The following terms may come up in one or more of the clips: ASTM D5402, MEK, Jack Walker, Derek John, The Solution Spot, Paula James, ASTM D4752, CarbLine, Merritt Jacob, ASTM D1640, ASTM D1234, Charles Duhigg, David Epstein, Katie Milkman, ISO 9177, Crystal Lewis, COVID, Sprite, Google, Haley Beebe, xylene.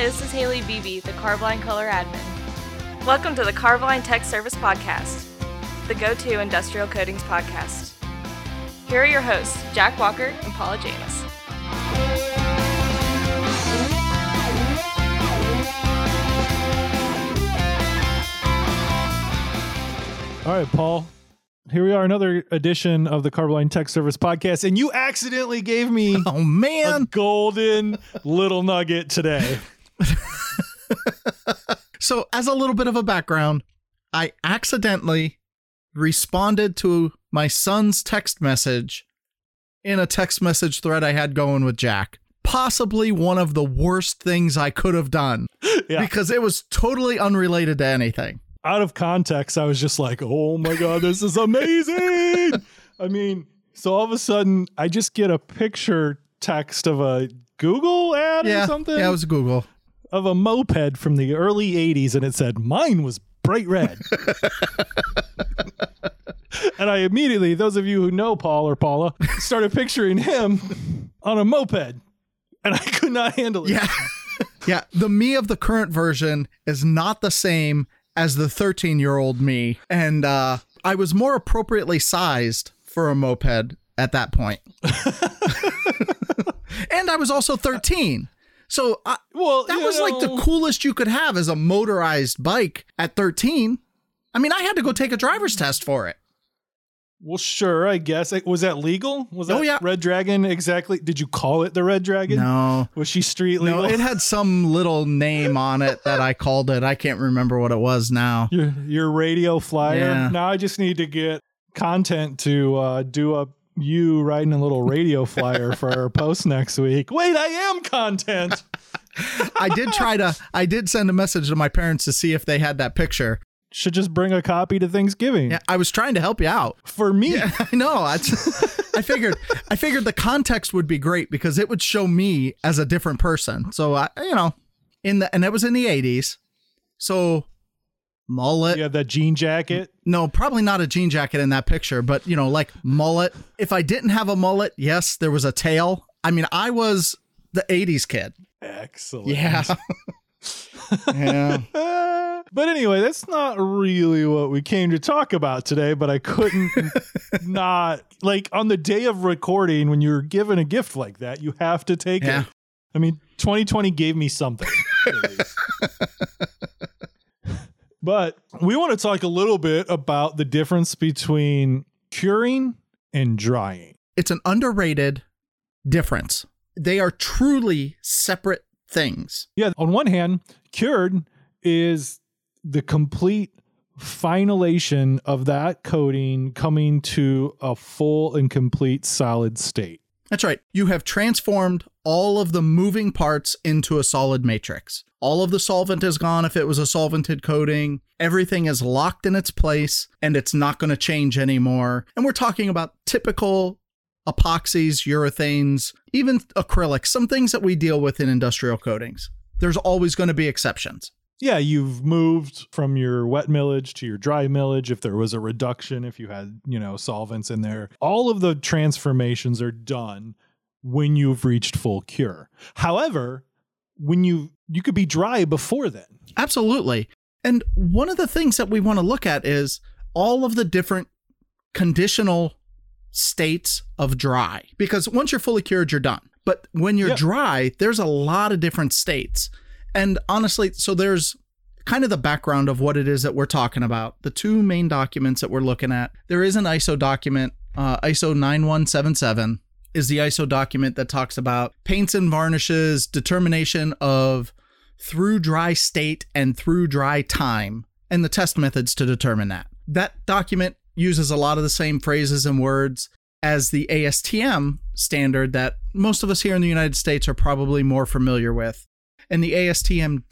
Hi, this is Haley Beebe, the CarbLine Color Admin. Welcome to the CarbLine Tech Service Podcast, the go-to industrial coatings podcast. Here are your hosts, Jack Walker and Paula James. All right, Paul. Here we are, another edition of the CarbLine Tech Service Podcast, and you accidentally gave me a golden little nugget today. So, as a little bit of a background, I accidentally responded to my son's text message in a text message thread I had going with Jack. Possibly one of the worst things I could have done, because it was totally unrelated to anything. Out of context, I was just like, oh my God, this is amazing. I mean, so all of a sudden I just get a picture text of a Google ad or something. Yeah, it was Google. Of a moped from the early 80s. And it said, mine was bright red. And I immediately, those of you who know Paul or Paula, started picturing him on a moped. And I could not handle it. Yeah. Yeah. The me of the current version is not the same as the 13-year-old me, and I was more appropriately sized for a moped at that point. And I was also 13, so that was like the coolest you could have as a motorized bike at 13. I mean, I had to go take a driver's test for it. Well, sure, I guess. Was that legal? Was that Red Dragon exactly? Did you call it the Red Dragon? No. Was she street legal? No, it had some little name on it that I called it. I can't remember what it was now. Your radio flyer? Yeah. Now I just need to get content to do up you writing a little radio flyer for our post next week. Wait, I am content. I did send a message to my parents to see if they had that picture. Should just bring a copy to Thanksgiving. Yeah, I was trying to help you out. For me. Yeah, I know. I figured the context would be great because it would show me as a different person. So, and it was in the 80s. So, mullet. You have that jean jacket? No, probably not a jean jacket in that picture, but, like mullet. If I didn't have a mullet, yes, there was a tail. I mean, I was the 80s kid. Excellent. Yeah. Yeah. But anyway, that's not really what we came to talk about today, but I couldn't not, like, on the day of recording, when you're given a gift like that, you have to take it. I mean, 2020 gave me something. But we want to talk a little bit about the difference between curing and drying. It's an underrated difference. They are truly separate things. Yeah. On one hand, cured is the complete finalization of that coating coming to a full and complete solid state. That's right. You have transformed all of the moving parts into a solid matrix. All of the solvent is gone if it was a solvented coating. Everything is locked in its place and it's not going to change anymore. And we're talking about typical epoxies, urethanes, even acrylics, some things that we deal with in industrial coatings. There's always going to be exceptions. Yeah, you've moved from your wet millage to your dry millage. If there was a reduction, if you had, solvents in there, all of the transformations are done when you've reached full cure. However, when you could be dry before then. Absolutely. And one of the things that we want to look at is all of the different conditional states of dry, because once you're fully cured, you're done. But when you're dry, there's a lot of different states. And honestly, so there's kind of the background of what it is that we're talking about. The two main documents that we're looking at, there is an ISO document, ISO 9177 is the ISO document that talks about paints and varnishes, determination of through dry state and through dry time, and the test methods to determine that. That document uses a lot of the same phrases and words as the ASTM standard that most of us here in the United States are probably more familiar with. And the ASTM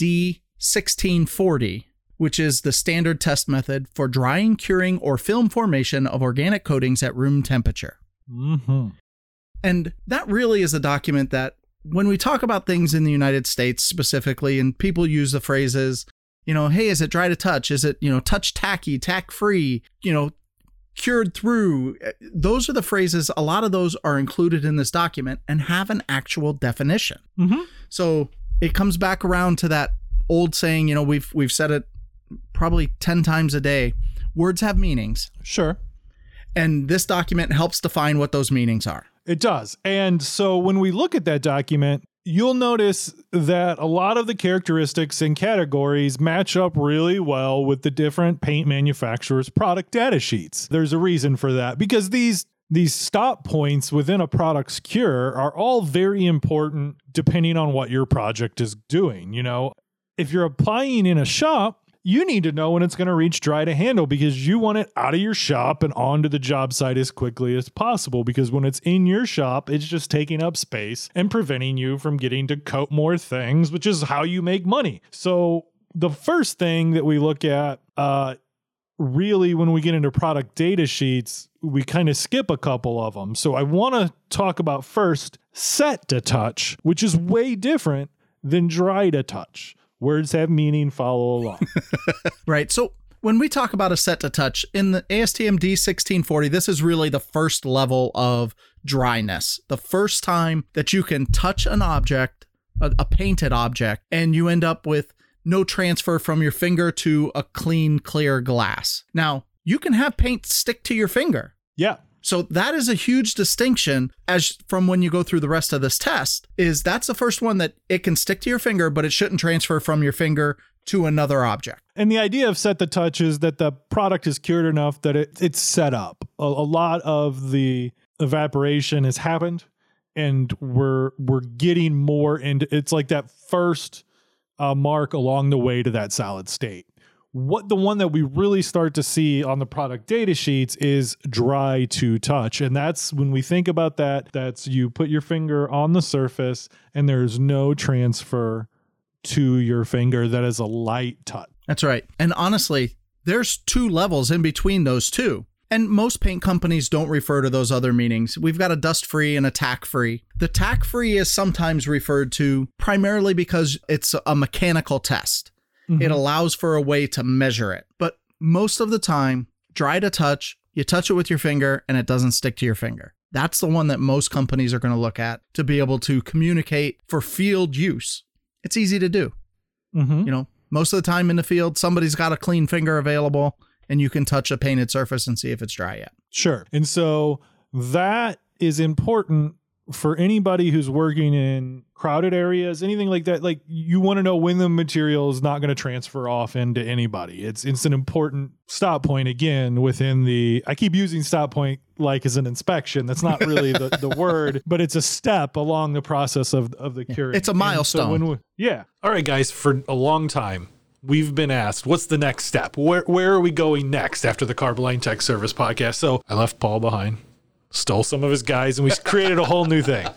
D1640, which is the standard test method for drying, curing, or film formation of organic coatings at room temperature. Mm-hmm. And that really is a document that when we talk about things in the United States specifically, and people use the phrases, hey, is it dry to touch? Is it, touch tacky, tack free, cured through? Those are the phrases. A lot of those are included in this document and have an actual definition. Mm-hmm. So it comes back around to that old saying, you know, we've said it probably 10 times a day. Words have meanings. Sure. And this document helps define what those meanings are. It does. And so when we look at that document, you'll notice that a lot of the characteristics and categories match up really well with the different paint manufacturers' product data sheets. There's a reason for that, because these stop points within a product's cure are all very important depending on what your project is doing. You know, if you're applying in a shop, you need to know when it's going to reach dry to handle, because you want it out of your shop and onto the job site as quickly as possible, because when it's in your shop, it's just taking up space and preventing you from getting to coat more things, which is how you make money. So the first thing that we look at, really when we get into product data sheets, we kind of skip a couple of them. So I want to talk about first set to touch, which is way different than dry to touch. Words have meaning, follow along. Right. So when we talk about a set to touch in the ASTM D1640, this is really the first level of dryness. The first time that you can touch an object, a painted object, and you end up with no transfer from your finger to a clean, clear glass. Now, you can have paint stick to your finger. Yeah. So that is a huge distinction as from when you go through the rest of this test, is that's the first one that it can stick to your finger, but it shouldn't transfer from your finger to another object. And the idea of set to touch is that the product is cured enough that it's set up. A lot of the evaporation has happened, and we're getting more into, it's like that first mark along the way to that solid state. What the one that we really start to see on the product data sheets is dry to touch. And that's when we think about that, that's you put your finger on the surface and there's no transfer to your finger. That is a light touch. That's right. And honestly, there's two levels in between those two. And most paint companies don't refer to those other meanings. We've got a dust-free and a tack-free. The tack-free is sometimes referred to primarily because it's a mechanical test. Mm-hmm. It allows for a way to measure it. But most of the time, dry to touch, you touch it with your finger and it doesn't stick to your finger. That's the one that most companies are going to look at to be able to communicate for field use. It's easy to do. Mm-hmm. You know, most of the time in the field, somebody's got a clean finger available and you can touch a painted surface and see if it's dry yet. Sure. And so that is important for anybody who's working in crowded areas, anything like that. Like, you want to know when the material is not going to transfer off into anybody. It's an important stop point, again, within the, I keep using stop point like as an inspection. That's not really the word, but it's a step along the process of the cure. It's a milestone. So all right, guys, for a long time, we've been asked, what's the next step? Where are we going next after the CarbLine Tech Service podcast? So I left Paul behind, stole some of his guys, and we created a whole new thing.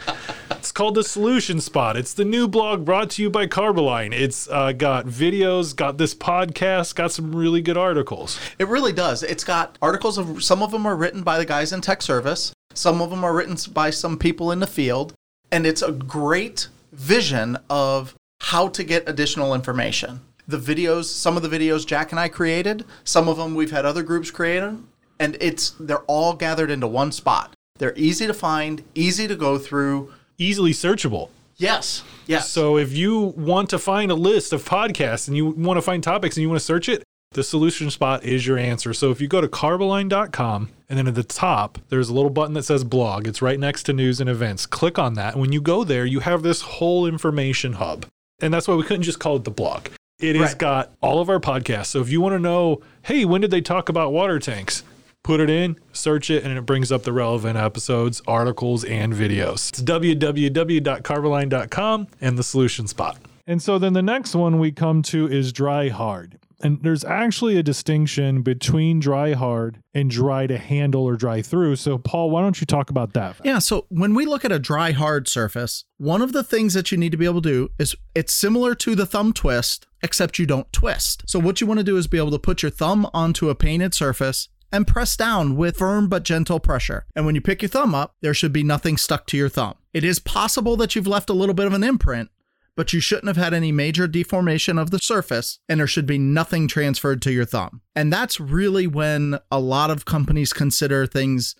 It's called The Solution Spot. It's the new blog brought to you by CarbLine. It's got videos, got this podcast, got some really good articles. It really does. It's got articles, of some of them are written by the guys in tech service. Some of them are written by some people in the field. And it's a great vision of how to get additional information. The videos, some of the videos Jack and I created, some of them we've had other groups create them. And they're all gathered into one spot. They're easy to find, easy to go through. Easily searchable. Yes, yes. So if you want to find a list of podcasts and you want to find topics and you want to search it, The Solution Spot is your answer. So if you go to CarbLine.com, and then at the top, there's a little button that says blog. It's right next to news and events. Click on that. When you go there, you have this whole information hub. And that's why we couldn't just call it the blog. It has got all of our podcasts. So if you want to know, hey, when did they talk about water tanks? Put it in, search it, and it brings up the relevant episodes, articles, and videos. It's www.carboline.com and The Solution Spot. And so then the next one we come to is dry hard. And there's actually a distinction between dry hard and dry to handle or dry through. So, Paul, why don't you talk about that? Yeah, so when we look at a dry hard surface, one of the things that you need to be able to do is it's similar to the thumb twist, except you don't twist. So what you want to do is be able to put your thumb onto a painted surface and press down with firm but gentle pressure. And when you pick your thumb up, there should be nothing stuck to your thumb. It is possible that you've left a little bit of an imprint, but you shouldn't have had any major deformation of the surface, and there should be nothing transferred to your thumb. And that's really when a lot of companies consider things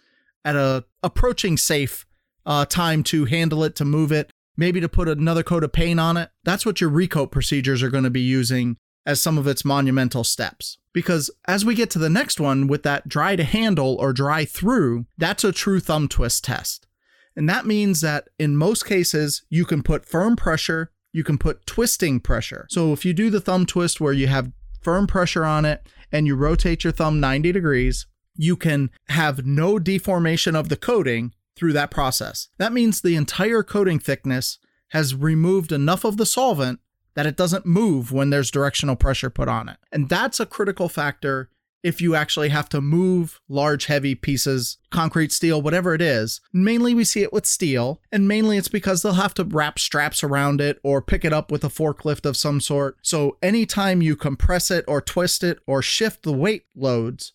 at an approaching safe time to handle it, to move it, maybe to put another coat of paint on it. That's what your recoat procedures are going to be using as some of its monumental steps. Because as we get to the next one with that dry to handle or dry through, that's a true thumb twist test. And that means that in most cases, you can put firm pressure, you can put twisting pressure. So if you do the thumb twist where you have firm pressure on it and you rotate your thumb 90 degrees, you can have no deformation of the coating through that process. That means the entire coating thickness has removed enough of the solvent that it doesn't move when there's directional pressure put on it. And that's a critical factor if you actually have to move large, heavy pieces, concrete, steel, whatever it is. Mainly we see it with steel, and mainly it's because they'll have to wrap straps around it or pick it up with a forklift of some sort. So anytime you compress it or twist it or shift the weight loads,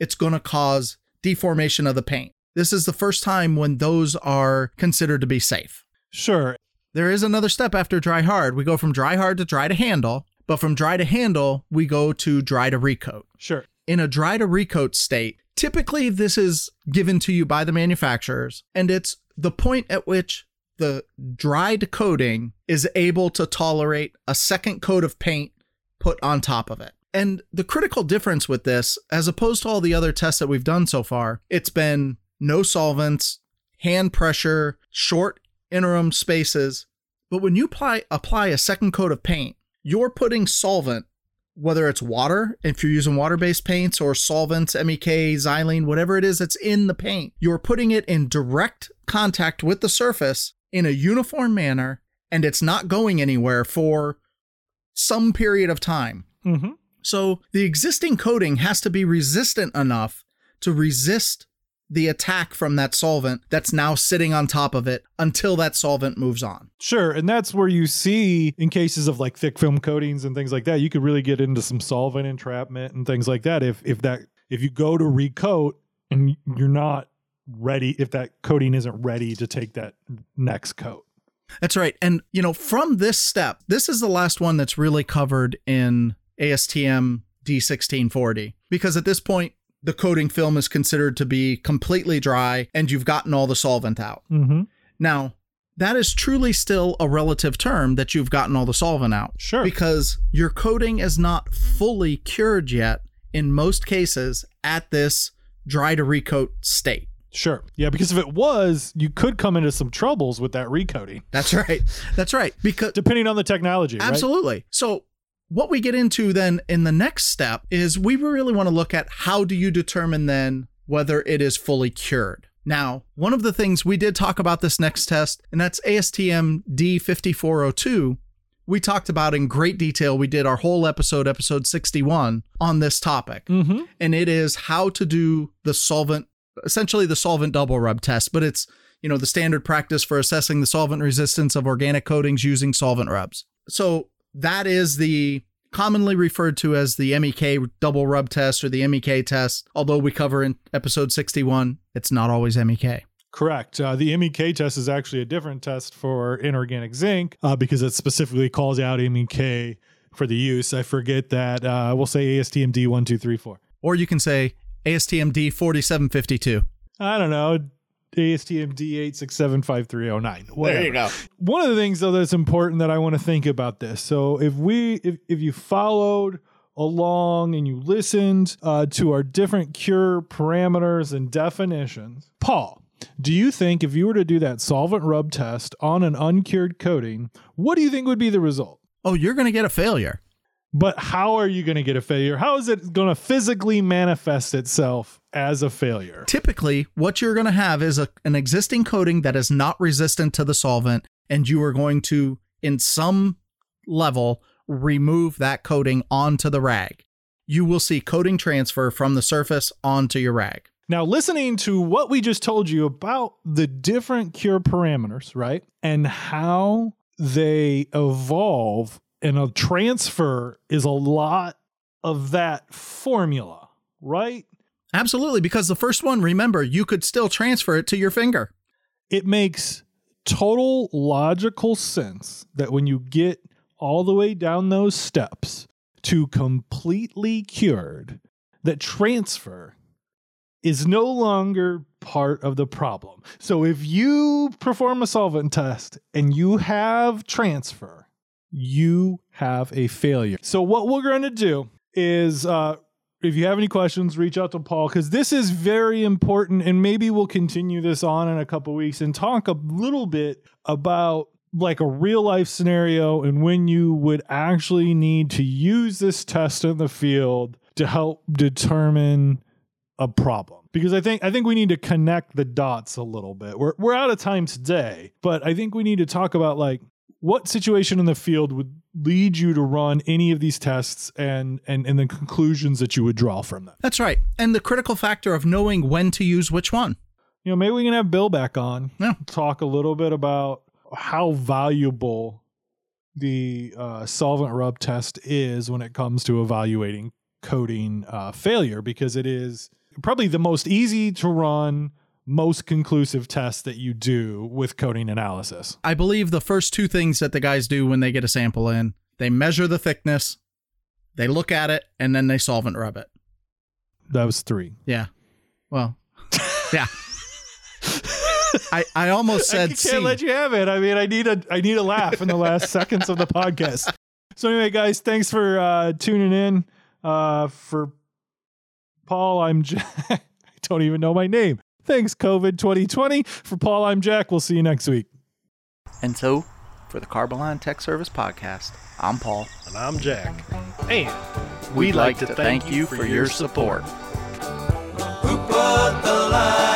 it's going to cause deformation of the paint. This is the first time when those are considered to be safe. Sure. There is another step after dry hard. We go from dry hard to dry to handle, but from dry to handle, we go to dry to recoat. Sure. In a dry to recoat state, typically this is given to you by the manufacturers, and it's the point at which the dried coating is able to tolerate a second coat of paint put on top of it. And the critical difference with this, as opposed to all the other tests that we've done so far, it's been no solvents, hand pressure, short interim spaces. But when you apply a second coat of paint, you're putting solvent, whether it's water, if you're using water-based paints, or solvents, MEK, xylene, whatever it is that's in the paint, you're putting it in direct contact with the surface in a uniform manner, and it's not going anywhere for some period of time. Mm-hmm. So the existing coating has to be resistant enough to resist the attack from that solvent that's now sitting on top of it until that solvent moves on. Sure. And that's where you see in cases of like thick film coatings and things like that, you could really get into some solvent entrapment and things like that. If you go to recoat and you're not ready, if that coating isn't ready to take that next coat. That's right. And you know, from this step, this is the last one that's really covered in ASTM D1640, because at this point, the coating film is considered to be completely dry and you've gotten all the solvent out. Mm-hmm. Now, that is truly still a relative term that you've gotten all the solvent out. Sure. Because your coating is not fully cured yet in most cases at this dry to recoat state. Sure. Yeah, because if it was, you could come into some troubles with that recoating. That's right. That's right. Because depending on the technology, absolutely. Right? So what we get into then in the next step is we really want to look at how do you determine then whether it is fully cured. Now, one of the things we did talk about this next test, and that's ASTM D5402, we talked about in great detail. We did our whole episode, episode 61, on this topic. Mm-hmm. And it is how to do the solvent, essentially the solvent double rub test, but it's, you know, the standard practice for assessing the solvent resistance of organic coatings using solvent rubs. So that is the commonly referred to as the MEK double rub test or the MEK test. Although we cover in episode 61, it's not always MEK. Correct. The MEK test is actually a different test for inorganic zinc because it specifically calls out MEK for the use. I forget that. We'll say ASTM D1234. Or you can say ASTM D4752. I don't know. ASTM D8675309. Whatever. There you go. One of the things though that's important that I want to think about this. So if you followed along and you listened to our different cure parameters and definitions, Paul, do you think if you were to do that solvent rub test on an uncured coating, what do you think would be the result? Oh, you're going to get a failure. But how are you going to get a failure? How is it going to physically manifest itself as a failure? Typically, what you're going to have is an existing coating that is not resistant to the solvent, and you are going to, in some level, remove that coating onto the rag. You will see coating transfer from the surface onto your rag. Now, listening to what we just told you about the different cure parameters, right, and how they evolve, and a transfer is a lot of that formula, right? Absolutely, because the first one, remember, you could still transfer it to your finger. It makes total logical sense that when you get all the way down those steps to completely cured, that transfer is no longer part of the problem. So if you perform a solvent test and you have transfer, you have a failure. So what we're going to do is, if you have any questions, reach out to Paul, because this is very important, and maybe we'll continue this on in a couple of weeks and talk a little bit about like a real life scenario and when you would actually need to use this test in the field to help determine a problem. Because I think we need to connect the dots a little bit. We're out of time today, but I think we need to talk about like what situation in the field would lead you to run any of these tests and the conclusions that you would draw from them. That's right. And the critical factor of knowing when to use which one. You know, maybe we can have Bill back on. Yeah. Talk a little bit about how valuable the solvent rub test is when it comes to evaluating coding failure, because it is probably the most easy to run, most conclusive test that you do with coding analysis. I believe the first two things that the guys do when they get a sample in, they measure the thickness, they look at it, and then they solvent rub it. That was three. Yeah. Well, yeah. I almost said I can't let you have it. I mean, I need a laugh in the last seconds of the podcast. So anyway, guys, thanks for tuning in. For Paul, I'm Jack. I don't even know my name. Thanks, COVID 2020. For Paul, I'm Jack. We'll see you next week. And so, for the CarbLine Tech Service Podcast, I'm Paul. And I'm Jack. And we'd like to thank you for your support. Who put the line?